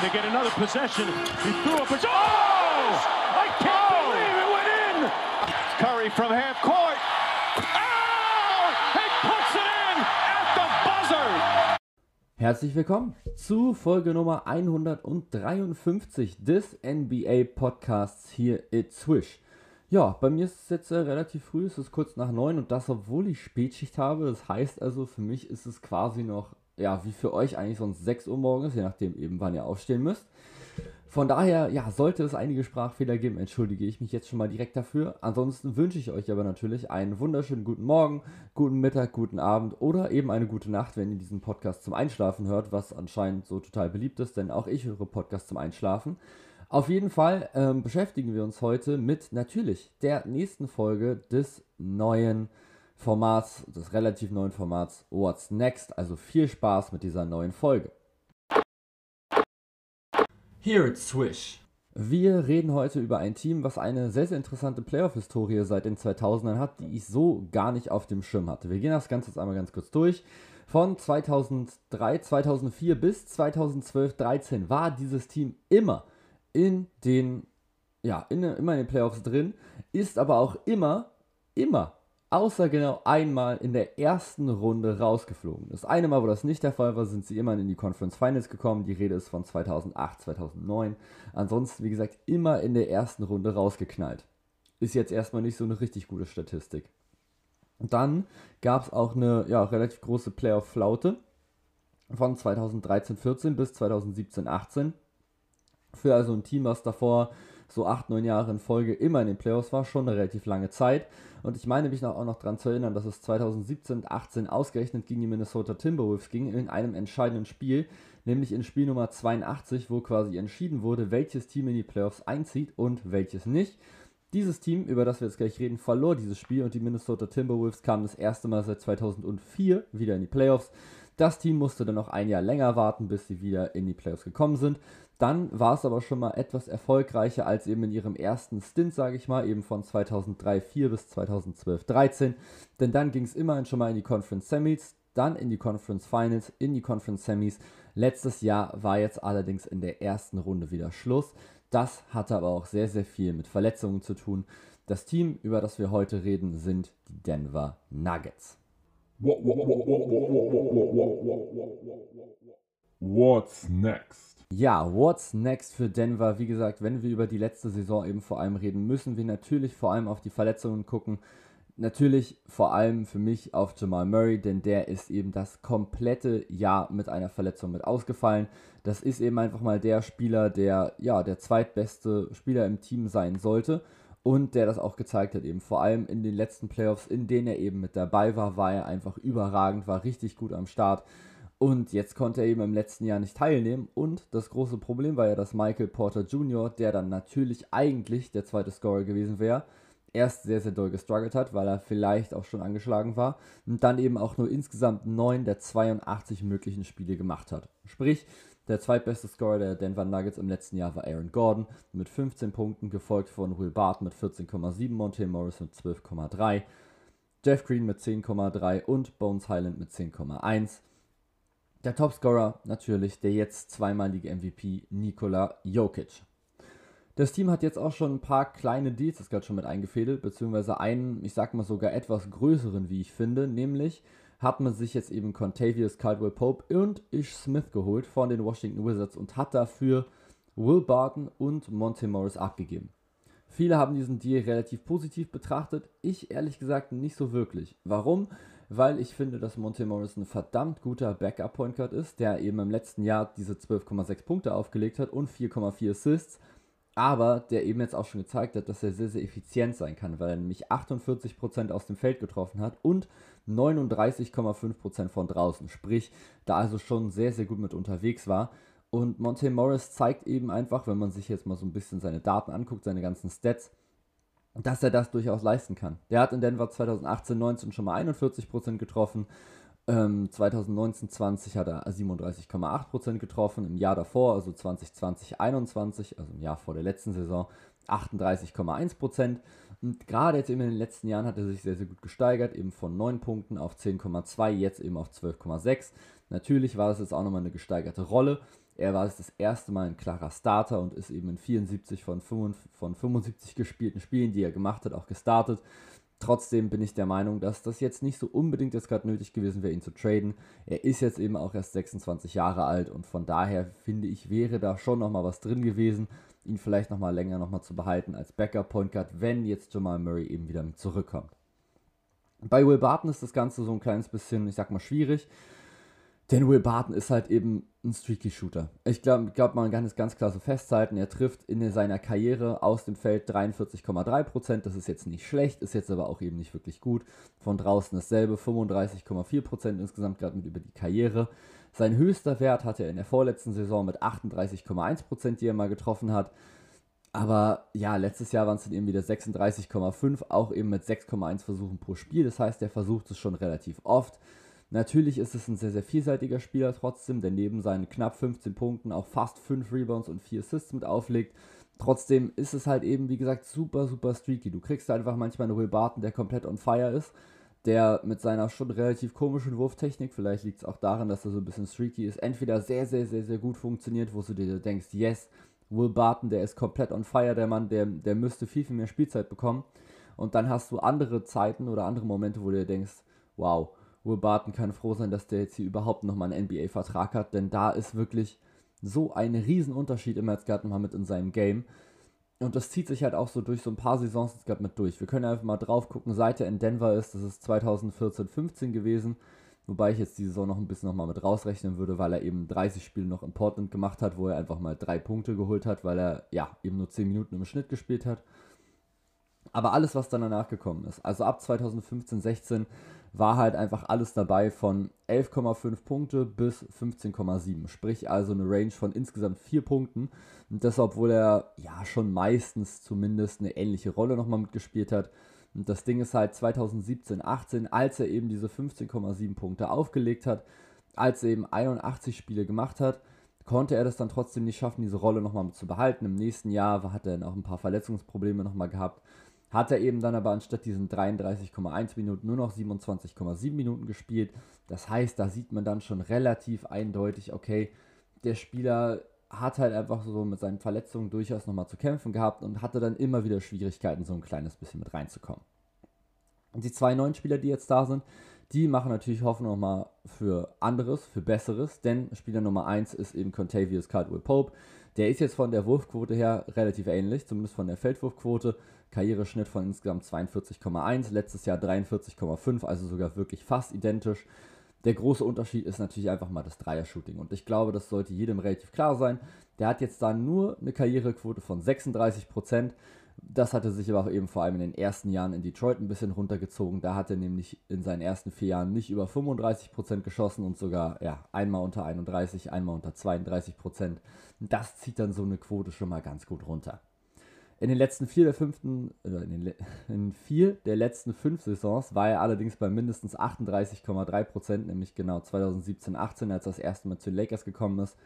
and they get another possession. He threw a possession. Oh! I can't believe it went in! Curry from half court. Oh! He puts it in at the buzzer! Herzlich willkommen zu Folge Nummer 153 des NBA-Podcasts hier It's Swish. Ja, bei mir ist es jetzt relativ früh, es ist kurz nach 9 und das, obwohl ich Spätschicht habe. Das heißt also, für mich ist es quasi noch, ja, wie für euch eigentlich sonst 6 Uhr morgens, je nachdem eben, wann ihr aufstehen müsst. Von daher, ja, sollte es einige Sprachfehler geben, entschuldige ich mich jetzt schon mal direkt dafür. Ansonsten wünsche ich euch aber natürlich einen wunderschönen guten Morgen, guten Mittag, guten Abend oder eben eine gute Nacht, wenn ihr diesen Podcast zum Einschlafen hört, was anscheinend so total beliebt ist, denn auch ich höre Podcasts zum Einschlafen. Auf jeden Fall beschäftigen wir uns heute mit natürlich der nächsten Folge des neuen Formats, des relativ neuen Formats What's Next. Also viel Spaß mit dieser neuen Folge. Here it's Swish. Wir reden heute über ein Team, was eine sehr, sehr interessante Playoff-Historie seit den 2000ern hat, die ich so gar nicht auf dem Schirm hatte. Wir gehen das Ganze jetzt einmal ganz kurz durch. Von 2003, 2004 bis 2012, 13 war dieses Team immer in den Playoffs drin, ist aber auch immer, außer genau einmal in der ersten Runde rausgeflogen. Das eine Mal, wo das nicht der Fall war, sind sie immer in die Conference Finals gekommen. Die Rede ist von 2008, 2009. Ansonsten, wie gesagt, immer in der ersten Runde rausgeknallt. Ist jetzt erstmal nicht so eine richtig gute Statistik. Und dann gab es auch eine relativ große Playoff-Flaute von 2013-14 bis 2017-18. Für also ein Team, was davor so 8, 9 Jahre in Folge immer in den Playoffs war, schon eine relativ lange Zeit. Und ich meine mich auch noch daran zu erinnern, dass es 2017, 18 ausgerechnet gegen die Minnesota Timberwolves ging in einem entscheidenden Spiel, nämlich in Spiel Nummer 82, wo quasi entschieden wurde, welches Team in die Playoffs einzieht und welches nicht. Dieses Team, über das wir jetzt gleich reden, verlor dieses Spiel und die Minnesota Timberwolves kamen das erste Mal seit 2004 wieder in die Playoffs. Das Team musste dann noch ein Jahr länger warten, bis sie wieder in die Playoffs gekommen sind. Dann war es aber schon mal etwas erfolgreicher als eben in ihrem ersten Stint, sage ich mal, eben von 2003-04 bis 2012-13. Denn dann ging es immerhin schon mal in die Conference Semis, dann in die Conference Finals, in die Conference Semis. Letztes Jahr war jetzt allerdings in der ersten Runde wieder Schluss. Das hatte aber auch sehr, sehr viel mit Verletzungen zu tun. Das Team, über das wir heute reden, sind die Denver Nuggets. What's next? Ja, what's next für Denver? Wie gesagt, wenn wir über die letzte Saison eben vor allem reden, müssen wir natürlich vor allem auf die Verletzungen gucken. Natürlich vor allem für mich auf Jamal Murray, denn der ist eben das komplette Jahr mit einer Verletzung mit ausgefallen. Das ist eben einfach mal der Spieler, der der zweitbeste Spieler im Team sein sollte. Und der das auch gezeigt hat eben, vor allem in den letzten Playoffs, in denen er eben mit dabei war, war er einfach überragend, war richtig gut am Start. Und jetzt konnte er eben im letzten Jahr nicht teilnehmen. Und das große Problem war ja, dass Michael Porter Jr., der dann natürlich eigentlich der zweite Scorer gewesen wäre, erst sehr, sehr doll gestruggelt hat, weil er vielleicht auch schon angeschlagen war. Und dann eben auch nur insgesamt 9 der 82 möglichen Spiele gemacht hat. Sprich, der zweitbeste Scorer der Denver Nuggets im letzten Jahr war Aaron Gordon mit 15 Punkten, gefolgt von Will Barton mit 14,7, Monte Morris mit 12,3, Jeff Green mit 10,3 und Bones Hyland mit 10,1. Der Topscorer natürlich der jetzt zweimalige MVP Nikola Jokic. Das Team hat jetzt auch schon ein paar kleine Deals, das gerade schon mit eingefädelt, beziehungsweise einen, ich sag mal sogar etwas größeren, wie ich finde, nämlich hat man sich jetzt eben Kentavious Caldwell-Pope und Ish Smith geholt von den Washington Wizards und hat dafür Will Barton und Monte Morris abgegeben. Viele haben diesen Deal relativ positiv betrachtet, ich ehrlich gesagt nicht so wirklich. Warum? Weil ich finde, dass Monte Morris ein verdammt guter Backup-Point-Guard ist, der eben im letzten Jahr diese 12,6 Punkte aufgelegt hat und 4,4 Assists, aber der eben jetzt auch schon gezeigt hat, dass er sehr, sehr effizient sein kann, weil er nämlich 48% aus dem Feld getroffen hat und 39,5% von draußen, sprich, da also schon sehr, sehr gut mit unterwegs war. Und Monte Morris zeigt eben einfach, wenn man sich jetzt mal so ein bisschen seine Daten anguckt, seine ganzen Stats, dass er das durchaus leisten kann. Der hat in Denver 2018-19 schon mal 41% getroffen, 2019-20 hat er 37,8% getroffen, im Jahr davor, also 2020-21, also im Jahr vor der letzten Saison, 38,1%. Und gerade jetzt eben in den letzten Jahren hat er sich sehr, sehr gut gesteigert, eben von 9 Punkten auf 10,2, jetzt eben auf 12,6. Natürlich war das jetzt auch nochmal eine gesteigerte Rolle, Er war es das erste Mal ein klarer Starter und ist eben in 74 von 75 gespielten Spielen, die er gemacht hat, auch gestartet. Trotzdem bin ich der Meinung, dass das jetzt nicht so unbedingt jetzt gerade nötig gewesen wäre, ihn zu traden. Er ist jetzt eben auch erst 26 Jahre alt und von daher, finde ich, wäre da schon nochmal was drin gewesen, ihn vielleicht nochmal länger nochmal zu behalten als Backup-Point Guard, wenn jetzt Jamal Murray eben wieder mit zurückkommt. Bei Will Barton ist das Ganze so ein kleines bisschen, ich sag mal, schwierig. Denn Will Barton ist halt eben ein Streaky-Shooter. Ich glaube, man kann es ganz klar so festhalten. Er trifft in seiner Karriere aus dem Feld 43,3%. Das ist jetzt nicht schlecht, ist jetzt aber auch eben nicht wirklich gut. Von draußen dasselbe, 35,4% insgesamt gerade mit über die Karriere. Sein höchster Wert hatte er in der vorletzten Saison mit 38,1%, die er mal getroffen hat. Aber ja, letztes Jahr waren es dann eben wieder 36,5%, auch eben mit 6,1 Versuchen pro Spiel. Das heißt, er versucht es schon relativ oft. Natürlich ist es ein sehr, sehr vielseitiger Spieler trotzdem, der neben seinen knapp 15 Punkten auch fast 5 Rebounds und 4 Assists mit auflegt. Trotzdem ist es halt eben, wie gesagt, super, super streaky. Du kriegst einfach manchmal einen Will Barton, der komplett on fire ist, der mit seiner schon relativ komischen Wurftechnik, vielleicht liegt es auch daran, dass er so ein bisschen streaky ist, entweder sehr, sehr, sehr, sehr gut funktioniert, wo du dir denkst, yes, Will Barton, der ist komplett on fire, der Mann, der müsste viel, viel mehr Spielzeit bekommen. Und dann hast du andere Zeiten oder andere Momente, wo du dir denkst, wow, Will Barton kann froh sein, dass der jetzt hier überhaupt nochmal einen NBA-Vertrag hat, denn da ist wirklich so ein Riesenunterschied immer jetzt gerade nochmal mit in seinem Game. Und das zieht sich halt auch so durch so ein paar Saisons jetzt gerade mit durch. Wir können einfach mal drauf gucken, seit er in Denver ist, das ist 2014-15 gewesen, wobei ich jetzt die Saison noch ein bisschen nochmal mit rausrechnen würde, weil er eben 30 Spiele noch in Portland gemacht hat, wo er einfach mal 3 Punkte geholt hat, weil er ja eben nur 10 Minuten im Schnitt gespielt hat. Aber alles, was dann danach gekommen ist, also ab 2015-16 war halt einfach alles dabei von 11,5 Punkte bis 15,7, sprich also eine Range von insgesamt 4 Punkten. Und das, obwohl er ja schon meistens zumindest eine ähnliche Rolle nochmal mitgespielt hat. Und das Ding ist halt 2017-18, als er eben diese 15,7 Punkte aufgelegt hat, als er eben 81 Spiele gemacht hat, konnte er das dann trotzdem nicht schaffen, diese Rolle nochmal mit zu behalten. Im nächsten Jahr hat er dann auch ein paar Verletzungsprobleme nochmal gehabt. Hat er eben dann aber anstatt diesen 33,1 Minuten nur noch 27,7 Minuten gespielt. Das heißt, da sieht man dann schon relativ eindeutig, okay, der Spieler hat halt einfach so mit seinen Verletzungen durchaus nochmal zu kämpfen gehabt und hatte dann immer wieder Schwierigkeiten, so ein kleines bisschen mit reinzukommen. Und die 2 neuen Spieler, die jetzt da sind, die machen natürlich Hoffnung nochmal für anderes, für Besseres, denn Spieler Nummer 1 ist eben Kentavious Caldwell-Pope. Der ist jetzt von der Wurfquote her relativ ähnlich, zumindest von der Feldwurfquote. Karriereschnitt von insgesamt 42,1, letztes Jahr 43,5, also sogar wirklich fast identisch. Der große Unterschied ist natürlich einfach mal das Dreier-Shooting und ich glaube, das sollte jedem relativ klar sein. Der hat jetzt da nur eine Karrierequote von 36%. Das hatte sich aber auch eben vor allem in den ersten Jahren in Detroit ein bisschen runtergezogen. Da hat er nämlich in seinen ersten 4 Jahren nicht über 35% geschossen und sogar ja, einmal unter 31, einmal unter 32%. Das zieht dann so eine Quote schon mal ganz gut runter. In den letzten 4 der letzten 5 Saisons war er allerdings bei mindestens 38,3%, nämlich genau 2017-18, als er das erste Mal zu den Lakers gekommen ist.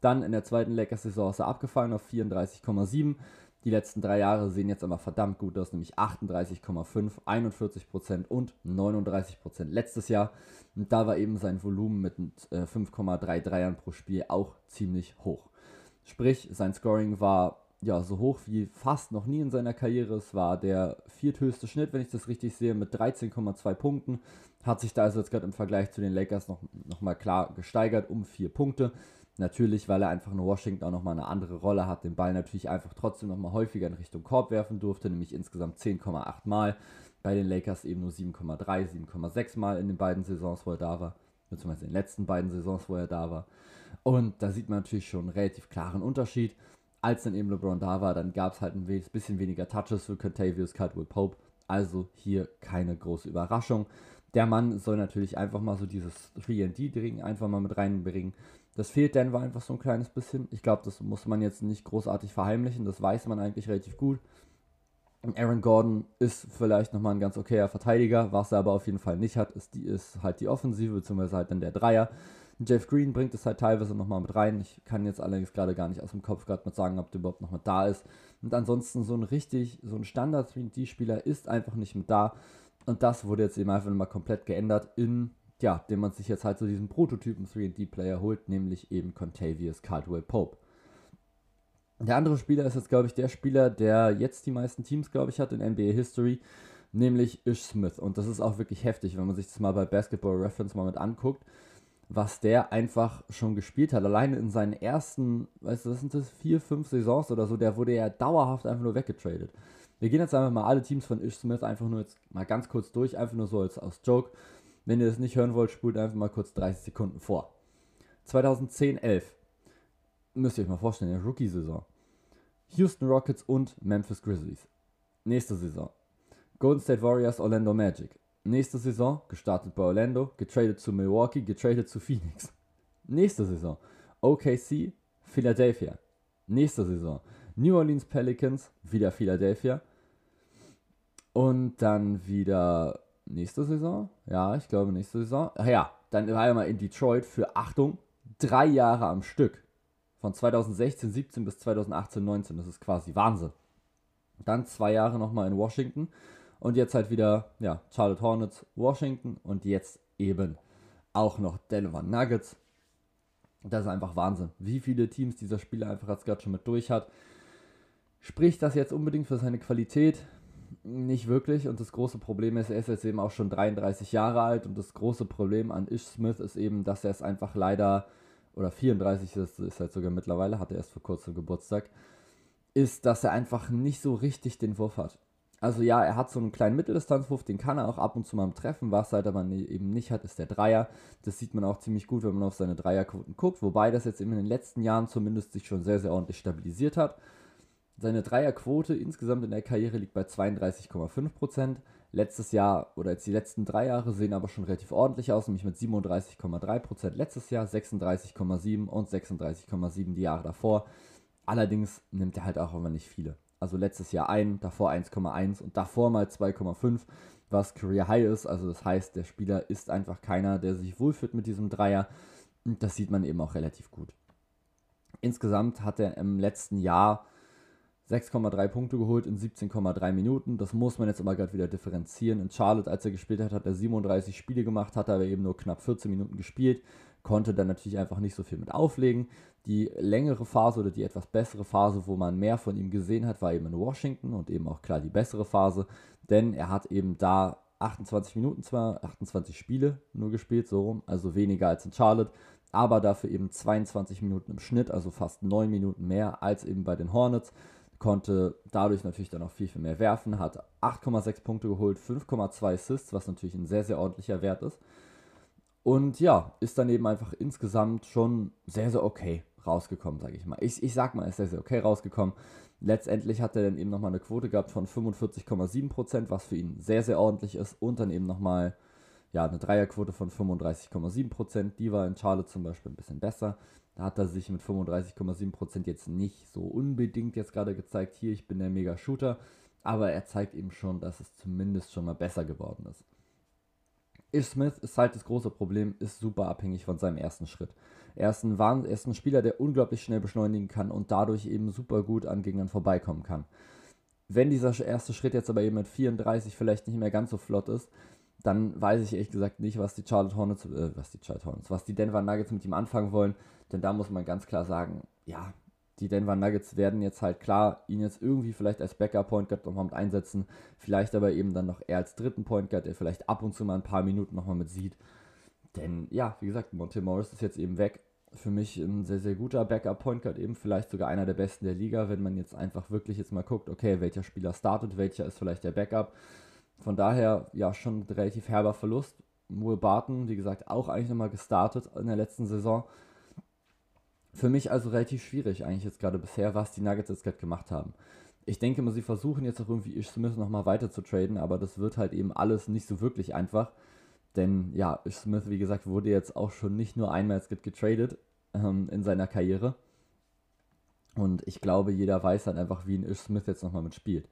Dann in der zweiten Lakers-Saison ist er abgefallen auf 34,7%. Die letzten 3 Jahre sehen jetzt aber verdammt gut aus, nämlich 38,5, 41% und 39% letztes Jahr. Und da war eben sein Volumen mit 5,3 Dreiern pro Spiel auch ziemlich hoch. Sprich, sein Scoring war ja so hoch wie fast noch nie in seiner Karriere. Es war der vierthöchste Schnitt, wenn ich das richtig sehe, mit 13,2 Punkten. Hat sich da also jetzt gerade im Vergleich zu den Lakers noch mal klar gesteigert um 4 Punkte. Natürlich, weil er einfach in Washington auch nochmal eine andere Rolle hat, den Ball natürlich einfach trotzdem nochmal häufiger in Richtung Korb werfen durfte, nämlich insgesamt 10,8 Mal, bei den Lakers eben nur 7,3, 7,6 Mal in den beiden Saisons, wo er da war, beziehungsweise in den letzten beiden Saisons, wo er da war. Und da sieht man natürlich schon einen relativ klaren Unterschied. Als dann eben LeBron da war, dann gab es halt ein bisschen weniger Touches für Kentavious Caldwell-Pope, also hier keine große Überraschung. Der Mann soll natürlich einfach mal so dieses 3&D-Ding einfach mal mit reinbringen. Das fehlt Denver einfach so ein kleines bisschen. Ich glaube, das muss man jetzt nicht großartig verheimlichen. Das weiß man eigentlich relativ gut. Aaron Gordon ist vielleicht nochmal ein ganz okayer Verteidiger. Was er aber auf jeden Fall nicht hat, ist halt die Offensive, beziehungsweise halt dann der Dreier. Jeff Green bringt es halt teilweise nochmal mit rein. Ich kann jetzt allerdings gerade gar nicht aus dem Kopf gerade mit sagen, ob der überhaupt noch mit da ist. Und ansonsten so ein Standard-3D-Spieler ist einfach nicht mit da. Und das wurde jetzt eben einfach nochmal komplett geändert in ja, den man sich jetzt halt so diesen Prototypen 3&D-Player holt, nämlich eben Kentavious Caldwell-Pope. Der andere Spieler ist jetzt, glaube ich, der Spieler, der jetzt die meisten Teams, glaube ich, hat in NBA-History, nämlich Ish Smith. Und das ist auch wirklich heftig, wenn man sich das mal bei Basketball Reference mal mit anguckt, was der einfach schon gespielt hat. Alleine in seinen ersten, weißt du, was sind das, 4, 5 Saisons oder so, der wurde ja dauerhaft einfach nur weggetradet. Wir gehen jetzt einfach mal alle Teams von Ish Smith einfach nur jetzt mal ganz kurz durch, einfach nur so als Joke. Wenn ihr das nicht hören wollt, spult einfach mal kurz 30 Sekunden vor. 2010-11, müsst ihr euch mal vorstellen, eine Rookie-Saison. Houston Rockets und Memphis Grizzlies. Nächste Saison. Golden State Warriors, Orlando Magic. Nächste Saison, gestartet bei Orlando, getradet zu Milwaukee, getradet zu Phoenix. Nächste Saison, OKC, Philadelphia. Nächste Saison, New Orleans Pelicans, wieder Philadelphia. Und dann wieder nächste Saison, ja, ich glaube nächste Saison. Ach ja, dann war er mal in Detroit für, Achtung, 3 Jahre am Stück. Von 2016-17 bis 2018-19, das ist quasi Wahnsinn. Dann 2 Jahre nochmal in Washington. Und jetzt halt wieder, ja, Charlotte Hornets, Washington und jetzt eben auch noch Denver Nuggets. Das ist einfach Wahnsinn, wie viele Teams dieser Spieler einfach als gerade schon mit durch hat. Spricht das jetzt unbedingt für seine Qualität? Nicht wirklich. Und das große Problem ist, er ist jetzt eben auch schon 33 Jahre alt. Und das große Problem an Ish Smith ist eben, dass er es einfach leider, oder 34 ist er jetzt sogar mittlerweile, hat er erst vor kurzem Geburtstag, ist, dass er einfach nicht so richtig den Wurf hat. Also ja, er hat so einen kleinen Mitteldistanzwurf, den kann er auch ab und zu mal treffen. Was er halt aber eben nicht hat, ist der Dreier. Das sieht man auch ziemlich gut, wenn man auf seine Dreierquoten guckt. Wobei das jetzt eben in den letzten Jahren zumindest sich schon sehr, sehr ordentlich stabilisiert hat. Seine Dreierquote insgesamt in der Karriere liegt bei 32,5%. Letztes Jahr oder jetzt die letzten 3 Jahre sehen aber schon relativ ordentlich aus, nämlich mit 37,3% letztes Jahr, 36,7% und 36,7% die Jahre davor. Allerdings nimmt er halt auch immer nicht viele. Also letztes Jahr 1, davor 1,1 und davor mal 2,5, was Career High ist. Also das heißt, der Spieler ist einfach keiner, der sich wohlfühlt mit diesem Dreier. Und das sieht man eben auch relativ gut. Insgesamt hat er im letzten Jahr 6,3 Punkte geholt in 17,3 Minuten. Das muss man jetzt aber gerade wieder differenzieren. In Charlotte, als er gespielt hat, hat er 37 Spiele gemacht, hat aber eben nur knapp 14 Minuten gespielt. Konnte dann natürlich einfach nicht so viel mit auflegen. Die längere Phase oder die etwas bessere Phase, wo man mehr von ihm gesehen hat, war eben in Washington und eben auch klar die bessere Phase, denn er hat eben da 28 Spiele nur gespielt, so rum, also weniger als in Charlotte, aber dafür eben 22 Minuten im Schnitt, also fast 9 Minuten mehr als eben bei den Hornets, konnte dadurch natürlich dann auch viel, viel mehr werfen, hat 8,6 Punkte geholt, 5,2 Assists, was natürlich ein sehr, sehr ordentlicher Wert ist. Und ja, ist dann eben einfach insgesamt schon sehr, sehr okay rausgekommen, sage ich mal. Ich sag mal, ist sehr, sehr okay rausgekommen. Letztendlich hat er dann eben nochmal eine Quote gehabt von 45,7%, was für ihn sehr, sehr ordentlich ist. Und dann eben nochmal, ja, eine Dreierquote von 35,7%. Die war in Charlotte zum Beispiel ein bisschen besser. Da hat er sich mit 35,7% jetzt nicht so unbedingt jetzt gerade gezeigt, hier, ich bin der Mega-Shooter. Aber er zeigt eben schon, dass es zumindest schon mal besser geworden ist. Ish Smith ist halt das große Problem, ist super abhängig von seinem ersten Schritt. Er ist ein Spieler, der unglaublich schnell beschleunigen kann und dadurch eben super gut an Gegnern vorbeikommen kann. Wenn dieser erste Schritt jetzt aber eben mit 34 vielleicht nicht mehr ganz so flott ist, dann weiß ich ehrlich gesagt nicht, was die was die Denver Nuggets mit ihm anfangen wollen. Denn da muss man ganz klar sagen, ja, die Denver Nuggets werden jetzt halt klar ihn jetzt irgendwie vielleicht als Backup-Point-Guard nochmal mit einsetzen, vielleicht aber eben dann noch eher als dritten Point-Guard, der vielleicht ab und zu mal ein paar Minuten nochmal mit sieht. Denn ja, wie gesagt, Monte Morris ist jetzt eben weg. Für mich ein sehr, sehr guter Backup-Point-Guard, eben vielleicht sogar einer der besten der Liga, wenn man jetzt einfach wirklich jetzt mal guckt, okay, welcher Spieler startet, welcher ist vielleicht der Backup. Von daher, ja, schon ein relativ herber Verlust. Will Barton, wie gesagt, auch eigentlich nochmal gestartet in der letzten Saison. Für mich also relativ schwierig eigentlich jetzt gerade bisher, was die Nuggets jetzt gerade gemacht haben. Ich denke mal, sie versuchen jetzt auch irgendwie Ish Smith nochmal weiter zu traden, aber das wird halt eben alles nicht so wirklich einfach. Denn ja, Ish Smith, wie gesagt, wurde jetzt auch schon nicht nur einmal jetzt getradet in seiner Karriere. Und ich glaube, jeder weiß dann einfach, wie ein Ish Smith jetzt nochmal mitspielt.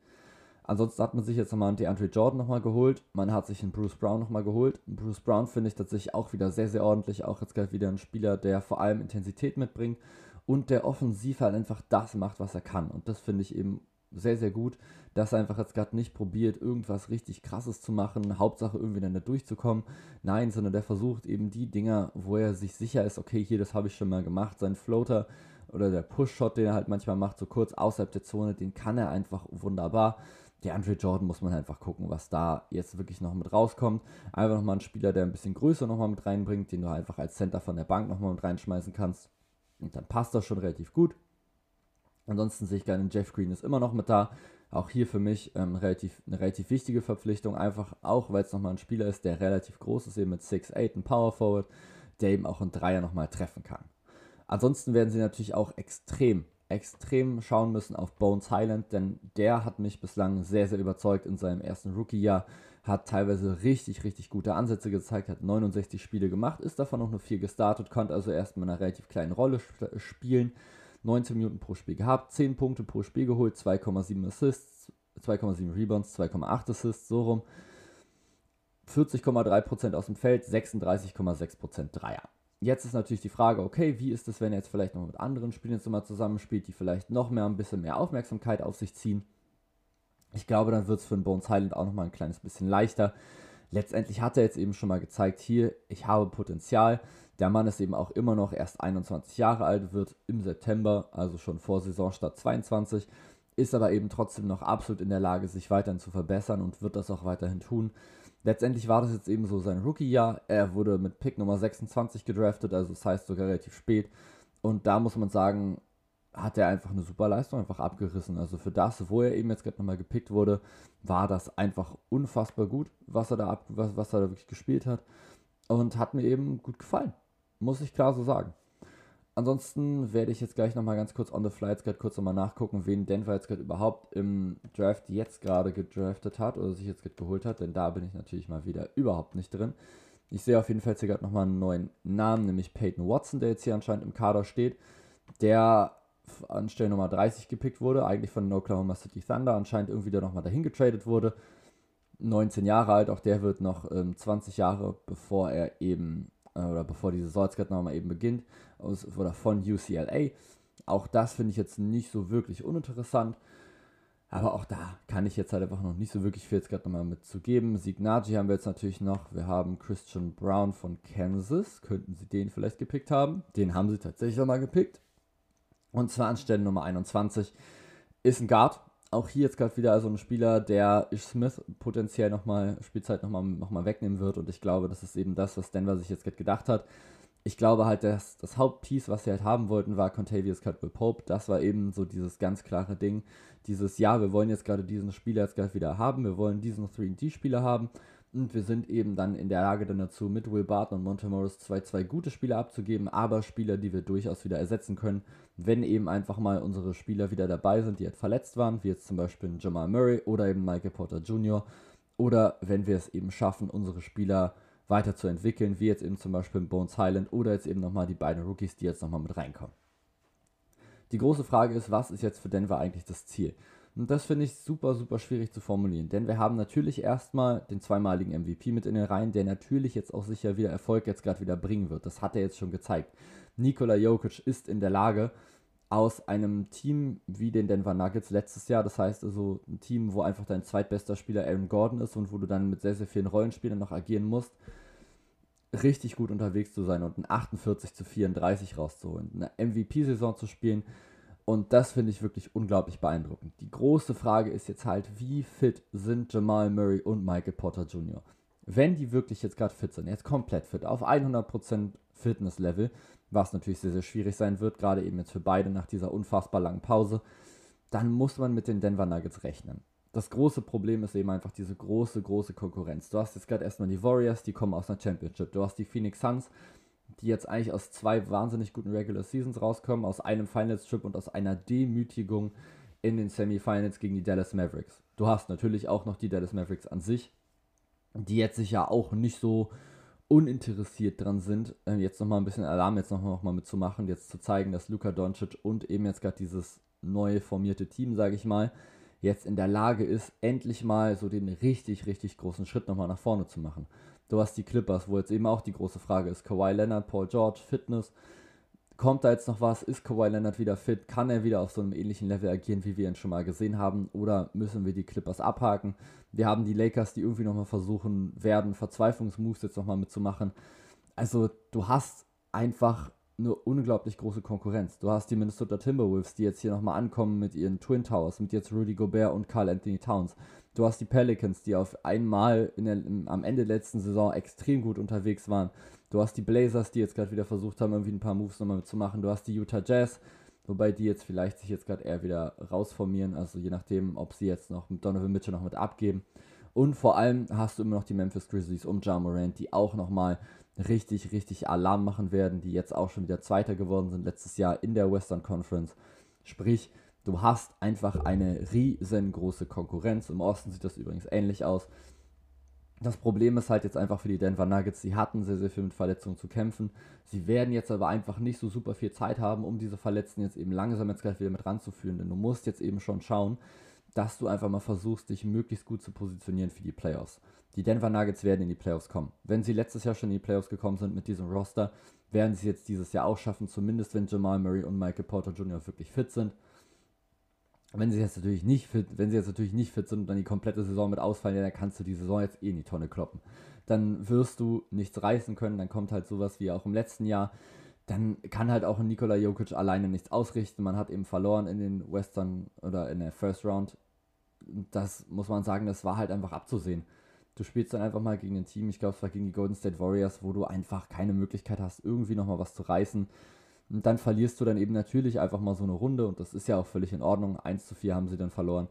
Ansonsten hat man sich jetzt nochmal einen DeAndre Jordan nochmal geholt. Man hat sich einen Bruce Brown nochmal geholt. Bruce Brown finde ich tatsächlich auch wieder sehr, sehr ordentlich. Auch jetzt gerade wieder ein Spieler, der vor allem Intensität mitbringt und der offensiv halt einfach das macht, was er kann. Und das finde ich eben sehr, sehr gut, dass er einfach jetzt gerade nicht probiert, irgendwas richtig Krasses zu machen, Hauptsache irgendwie dann da durchzukommen. Nein, sondern der versucht eben die Dinger, wo er sich sicher ist, okay, hier, das habe ich schon mal gemacht, sein Floater oder der Push-Shot, den er halt manchmal macht, so kurz außerhalb der Zone, den kann er einfach wunderbar. DeAndre Jordan muss man einfach gucken, was da jetzt wirklich noch mit rauskommt. Einfach nochmal ein Spieler, der ein bisschen größer nochmal mit reinbringt, den du einfach als Center von der Bank nochmal mit reinschmeißen kannst. Und dann passt das schon relativ gut. Ansonsten sehe ich gerne, Jeff Green ist immer noch mit da. Auch hier für mich eine relativ wichtige Verpflichtung. Einfach auch, weil es nochmal ein Spieler ist, der relativ groß ist, eben mit 6'8", ein Power Forward, der eben auch einen Dreier nochmal treffen kann. Ansonsten werden sie natürlich auch extrem schauen müssen auf Bones Hyland, denn der hat mich bislang sehr, sehr überzeugt in seinem ersten Rookie-Jahr, hat teilweise richtig, richtig gute Ansätze gezeigt, hat 69 Spiele gemacht, ist davon auch nur 4 gestartet, konnte also erstmal in einer relativ kleinen Rolle spielen, 19 Minuten pro Spiel gehabt, 10 Punkte pro Spiel geholt, 2,7 Assists, 2,7 Rebounds, 2,8 Assists, so rum, 40,3% aus dem Feld, 36,6% Dreier. Jetzt ist natürlich die Frage, okay, wie ist es, wenn er jetzt vielleicht noch mit anderen Spielern jetzt immer zusammenspielt, die vielleicht noch mehr, ein bisschen mehr Aufmerksamkeit auf sich ziehen. Ich glaube, dann wird es für den Bones Hyland auch nochmal ein kleines bisschen leichter. Letztendlich hat er jetzt eben schon mal gezeigt, hier, ich habe Potenzial. Der Mann ist eben auch immer noch erst 21 Jahre alt, wird im September, also schon vor Saisonstart 22, ist aber eben trotzdem noch absolut in der Lage, sich weiterhin zu verbessern und wird das auch weiterhin tun. Letztendlich war das jetzt eben so sein Rookie-Jahr. Er wurde mit Pick Nummer 26 gedraftet, also das heißt sogar relativ spät. Und da muss man sagen, hat er einfach eine super Leistung einfach abgerissen. Also für das, wo er eben jetzt gerade nochmal gepickt wurde, war das einfach unfassbar gut, was er da wirklich gespielt hat. Und hat mir eben gut gefallen, muss ich klar so sagen. Ansonsten werde ich jetzt gleich nochmal ganz kurz on the fly jetzt gerade kurz nochmal nachgucken, wen Denver jetzt gerade überhaupt im Draft jetzt gerade gedraftet hat oder sich jetzt gerade geholt hat, denn da bin ich natürlich mal wieder überhaupt nicht drin. Ich sehe auf jeden Fall jetzt hier gerade nochmal einen neuen Namen, nämlich Peyton Watson, der jetzt hier anscheinend im Kader steht, der an Stelle Nummer 30 gepickt wurde, eigentlich von den Oklahoma City Thunder, anscheinend irgendwie da nochmal dahin getradet wurde. 19 Jahre alt, auch der wird noch 20 Jahre, bevor er eben oder bevor die Saison jetzt gerade nochmal eben beginnt, oder von UCLA. Auch das finde ich jetzt nicht so wirklich uninteressant, aber auch da kann ich jetzt halt einfach noch nicht so wirklich viel jetzt gerade nochmal mitzugeben. Signagi haben wir jetzt natürlich noch, wir haben Christian Brown von Kansas, könnten sie den vielleicht gepickt haben, den haben sie tatsächlich nochmal gepickt, und zwar an Stelle Nummer 21 ist ein Guard. Auch hier jetzt gerade wieder also ein Spieler, der Ish Smith potenziell nochmal Spielzeit nochmal wegnehmen wird, und ich glaube, das ist eben das, was Denver sich jetzt gerade gedacht hat. Ich glaube halt, dass das Hauptpiece, was sie halt haben wollten, war Kentavious Caldwell-Pope. Das war eben so dieses ganz klare Ding, dieses, ja, wir wollen jetzt gerade diesen Spieler jetzt gerade wieder haben, wir wollen diesen 3D-Spieler haben, und wir sind eben dann in der Lage dann dazu, mit Will Barton und Monte Morris zwei gute Spieler abzugeben, aber Spieler, die wir durchaus wieder ersetzen können, wenn eben einfach mal unsere Spieler wieder dabei sind, die halt verletzt waren, wie jetzt zum Beispiel Jamal Murray oder eben Michael Porter Jr. Oder wenn wir es eben schaffen, unsere Spieler weiterzuentwickeln, wie jetzt eben zum Beispiel Bones Hyland oder jetzt eben nochmal die beiden Rookies, die jetzt nochmal mit reinkommen. Die große Frage ist, was ist jetzt für Denver eigentlich das Ziel? Und das finde ich super, super schwierig zu formulieren, denn wir haben natürlich erstmal den zweimaligen MVP mit in den Reihen, der natürlich jetzt auch sicher wieder Erfolg jetzt gerade wieder bringen wird. Das hat er jetzt schon gezeigt. Nikola Jokic ist in der Lage, aus einem Team wie den Denver Nuggets letztes Jahr, das heißt also ein Team, wo einfach dein zweitbester Spieler Aaron Gordon ist und wo du dann mit sehr, sehr vielen Rollenspielern noch agieren musst, richtig gut unterwegs zu sein und ein 48-34 rauszuholen, eine MVP-Saison zu spielen. Und das finde ich wirklich unglaublich beeindruckend. Die große Frage ist jetzt halt, wie fit sind Jamal Murray und Michael Porter Jr.? Wenn die wirklich jetzt gerade fit sind, jetzt komplett fit, auf 100% Fitnesslevel, was natürlich sehr, sehr schwierig sein wird, gerade eben jetzt für beide nach dieser unfassbar langen Pause, dann muss man mit den Denver Nuggets rechnen. Das große Problem ist eben einfach diese große, große Konkurrenz. Du hast jetzt gerade erstmal die Warriors, die kommen aus einer Championship. Du hast die Phoenix Suns, die jetzt eigentlich aus 2 wahnsinnig guten Regular Seasons rauskommen, aus einem Finals-Trip und aus einer Demütigung in den Semifinals gegen die Dallas Mavericks. Du hast natürlich auch noch die Dallas Mavericks an sich, die jetzt sich ja auch nicht so uninteressiert dran sind, jetzt nochmal ein bisschen Alarm jetzt nochmal mitzumachen, jetzt zu zeigen, dass Luka Doncic und eben jetzt gerade dieses neu formierte Team, sage ich mal, jetzt in der Lage ist, endlich mal so den richtig, richtig großen Schritt nochmal nach vorne zu machen. Du hast die Clippers, wo jetzt eben auch die große Frage ist, Kawhi Leonard, Paul George, Fitness, Kommt da jetzt noch was? Ist Kawhi Leonard wieder fit? Kann er wieder auf so einem ähnlichen Level agieren, wie wir ihn schon mal gesehen haben? Oder müssen wir die Clippers abhaken? Wir haben die Lakers, die irgendwie nochmal versuchen werden, Verzweiflungsmoves jetzt nochmal mitzumachen. Also du hast einfach eine unglaublich große Konkurrenz. Du hast die Minnesota Timberwolves, die jetzt hier nochmal ankommen mit ihren Twin Towers, mit jetzt Rudy Gobert und Karl Anthony Towns. Du hast die Pelicans, die auf einmal am Ende der letzten Saison extrem gut unterwegs waren. Du hast die Blazers, die jetzt gerade wieder versucht haben, irgendwie ein paar Moves nochmal zu machen. Du hast die Utah Jazz, wobei die jetzt vielleicht sich jetzt gerade eher wieder rausformieren, also je nachdem, ob sie jetzt noch mit Donovan Mitchell noch mit abgeben. Und vor allem hast du immer noch die Memphis Grizzlies um Ja Morant, die auch nochmal richtig, richtig Alarm machen werden, die jetzt auch schon wieder Zweiter geworden sind letztes Jahr in der Western Conference. Sprich, du hast einfach eine riesengroße Konkurrenz. Im Osten sieht das übrigens ähnlich aus. Das Problem ist halt jetzt einfach für die Denver Nuggets, sie hatten sehr, sehr viel mit Verletzungen zu kämpfen. Sie werden jetzt aber einfach nicht so super viel Zeit haben, um diese Verletzten jetzt eben langsam jetzt gleich wieder mit ranzuführen. Denn du musst jetzt eben schon schauen, dass du einfach mal versuchst, dich möglichst gut zu positionieren für die Playoffs. Die Denver Nuggets werden in die Playoffs kommen. Wenn sie letztes Jahr schon in die Playoffs gekommen sind mit diesem Roster, werden sie es jetzt dieses Jahr auch schaffen, zumindest wenn Jamal Murray und Michael Porter Jr. wirklich fit sind. Wenn sie jetzt natürlich nicht fit sind und dann die komplette Saison mit ausfallen, ja, dann kannst du die Saison jetzt eh in die Tonne kloppen. Dann wirst du nichts reißen können, dann kommt halt sowas wie auch im letzten Jahr. Dann kann halt auch ein Nikola Jokic alleine nichts ausrichten. Man hat eben verloren in den Western oder in der First Round. Das muss man sagen, das war halt einfach abzusehen. Du spielst dann einfach mal gegen ein Team, ich glaube es war gegen die Golden State Warriors, wo du einfach keine Möglichkeit hast, irgendwie nochmal was zu reißen. Und dann verlierst du dann eben natürlich einfach mal so eine Runde und das ist ja auch völlig in Ordnung. 1-4 haben sie dann verloren.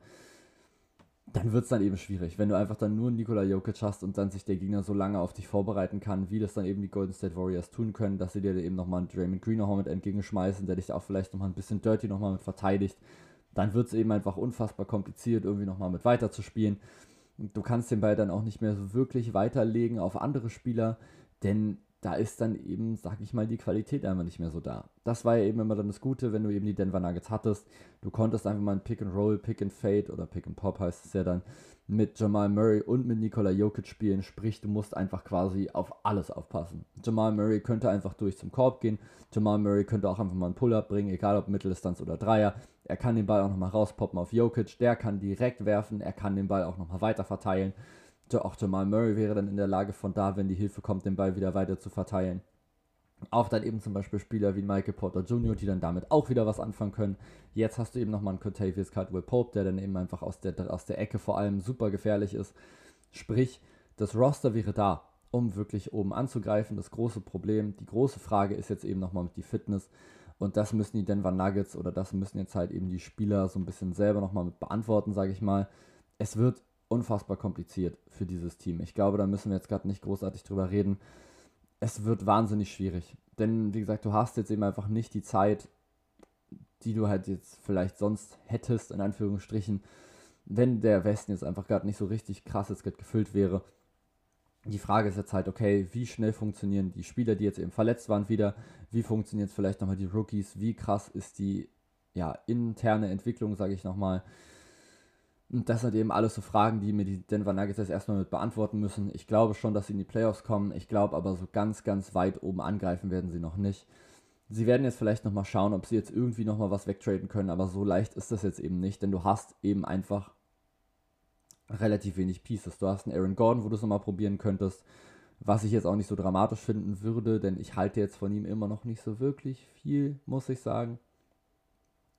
Dann wird es dann eben schwierig, wenn du einfach dann nur Nikola Jokic hast und dann sich der Gegner so lange auf dich vorbereiten kann, wie das dann eben die Golden State Warriors tun können, dass sie dir eben nochmal einen Draymond Green mit entgegenschmeißen, der dich auch vielleicht nochmal ein bisschen dirty nochmal mit verteidigt. Dann wird es eben einfach unfassbar kompliziert, irgendwie nochmal mit weiterzuspielen. Du kannst den Ball dann auch nicht mehr so wirklich weiterlegen auf andere Spieler, denn da ist dann eben, sag ich mal, die Qualität einfach nicht mehr so da. Das war ja eben immer dann das Gute, wenn du eben die Denver Nuggets hattest. Du konntest einfach mal ein Pick and Roll, Pick and Fade oder Pick and Pop heißt es ja dann, mit Jamal Murray und mit Nikola Jokic spielen. Sprich, du musst einfach quasi auf alles aufpassen. Jamal Murray könnte einfach durch zum Korb gehen. Jamal Murray könnte auch einfach mal einen Pull-Up bringen, egal ob Mitteldistanz oder Dreier. Er kann den Ball auch nochmal rauspoppen auf Jokic. Der kann direkt werfen, er kann den Ball auch nochmal weiter verteilen. Auch Jamal Murray wäre dann in der Lage von da, wenn die Hilfe kommt, den Ball wieder weiter zu verteilen. Auch dann eben zum Beispiel Spieler wie Michael Porter Jr., die dann damit auch wieder was anfangen können. Jetzt hast du eben nochmal einen Kentavious Caldwell-Pope, der dann eben einfach aus der Ecke vor allem super gefährlich ist. Sprich, das Roster wäre da, um wirklich oben anzugreifen. Das große Problem, die große Frage ist jetzt eben nochmal mit die Fitness. Und das müssen die Denver Nuggets oder das müssen jetzt halt eben die Spieler so ein bisschen selber nochmal mit beantworten, sage ich mal. Es wird unfassbar kompliziert für dieses Team. Ich glaube, da müssen wir jetzt gerade nicht großartig drüber reden. Es wird wahnsinnig schwierig, denn wie gesagt, du hast jetzt eben einfach nicht die Zeit, die du halt jetzt vielleicht sonst hättest, in Anführungsstrichen, wenn der Westen jetzt einfach gerade nicht so richtig krass jetzt gerade gefüllt wäre. Die Frage ist jetzt halt, okay, wie schnell funktionieren die Spieler, die jetzt eben verletzt waren wieder, wie funktionieren jetzt vielleicht nochmal die Rookies, wie krass ist die interne Entwicklung, sage ich nochmal. Und das sind eben alles so Fragen, die mir die Denver Nuggets jetzt erstmal mit beantworten müssen. Ich glaube schon, dass sie in die Playoffs kommen. Ich glaube aber, so ganz, ganz weit oben angreifen werden sie noch nicht. Sie werden jetzt vielleicht nochmal schauen, ob sie jetzt irgendwie nochmal was wegtraden können. Aber so leicht ist das jetzt eben nicht, denn du hast eben einfach relativ wenig Pieces. Du hast einen Aaron Gordon, wo du es nochmal probieren könntest. Was ich jetzt auch nicht so dramatisch finden würde, denn ich halte jetzt von ihm immer noch nicht so wirklich viel, muss ich sagen.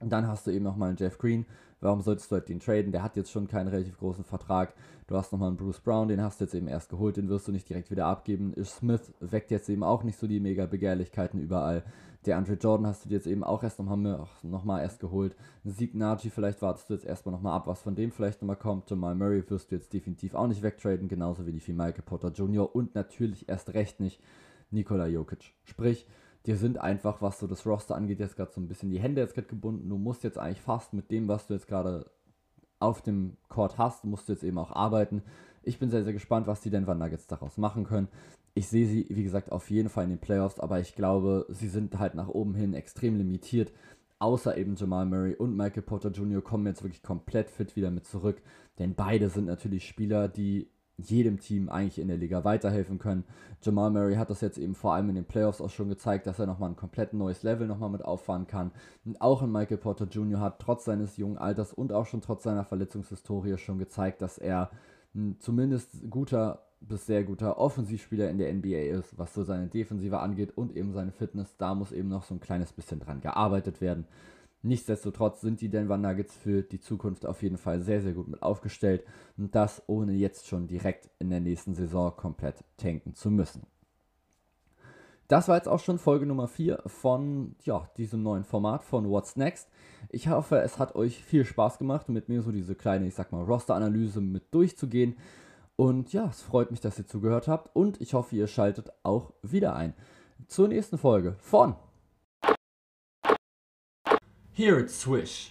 Und dann hast du eben nochmal einen Jeff Green. Warum solltest du halt den traden? Der hat jetzt schon keinen relativ großen Vertrag. Du hast nochmal einen Bruce Brown, den hast du jetzt eben erst geholt, den wirst du nicht direkt wieder abgeben. Ish Smith weckt jetzt eben auch nicht so die mega Begehrlichkeiten überall. DeAndre Jordan hast du dir jetzt eben auch erst nochmal erst geholt. Sieg Nagy, vielleicht wartest du jetzt erstmal nochmal ab, was von dem vielleicht nochmal kommt. Jamal Murray wirst du jetzt definitiv auch nicht wegtraden, genauso wenig wie Michael Porter Jr. und natürlich erst recht nicht Nikola Jokic. Sprich, dir sind einfach, was so das Roster angeht, jetzt gerade so ein bisschen die Hände jetzt gerade gebunden. Du musst jetzt eigentlich fast mit dem, was du jetzt gerade auf dem Court hast, musst du jetzt eben auch arbeiten. Ich bin sehr, sehr gespannt, was die Denver Nuggets daraus machen können. Ich sehe sie, wie gesagt, auf jeden Fall in den Playoffs, aber ich glaube, sie sind halt nach oben hin extrem limitiert. Außer eben Jamal Murray und Michael Porter Jr. kommen jetzt wirklich komplett fit wieder mit zurück, denn beide sind natürlich Spieler, die jedem Team eigentlich in der Liga weiterhelfen können. Jamal Murray hat das jetzt eben vor allem in den Playoffs auch schon gezeigt, dass er nochmal ein komplett neues Level nochmal mit auffahren kann. Und auch in Michael Porter Jr. hat trotz seines jungen Alters und auch schon trotz seiner Verletzungshistorie schon gezeigt, dass er zumindest guter bis sehr guter Offensivspieler in der NBA ist, was so seine Defensive angeht und eben seine Fitness. Da muss eben noch so ein kleines bisschen dran gearbeitet werden. Nichtsdestotrotz sind die Denver Nuggets für die Zukunft auf jeden Fall sehr, sehr gut mit aufgestellt und das ohne jetzt schon direkt in der nächsten Saison komplett tanken zu müssen. Das war jetzt auch schon Folge Nummer 4 von diesem neuen Format von What's Next. Ich hoffe, es hat euch viel Spaß gemacht, mit mir so diese kleine, ich sag mal, Roster-Analyse mit durchzugehen. Und ja, es freut mich, dass ihr zugehört habt und ich hoffe, ihr schaltet auch wieder ein. Zur nächsten Folge von Here at Swish.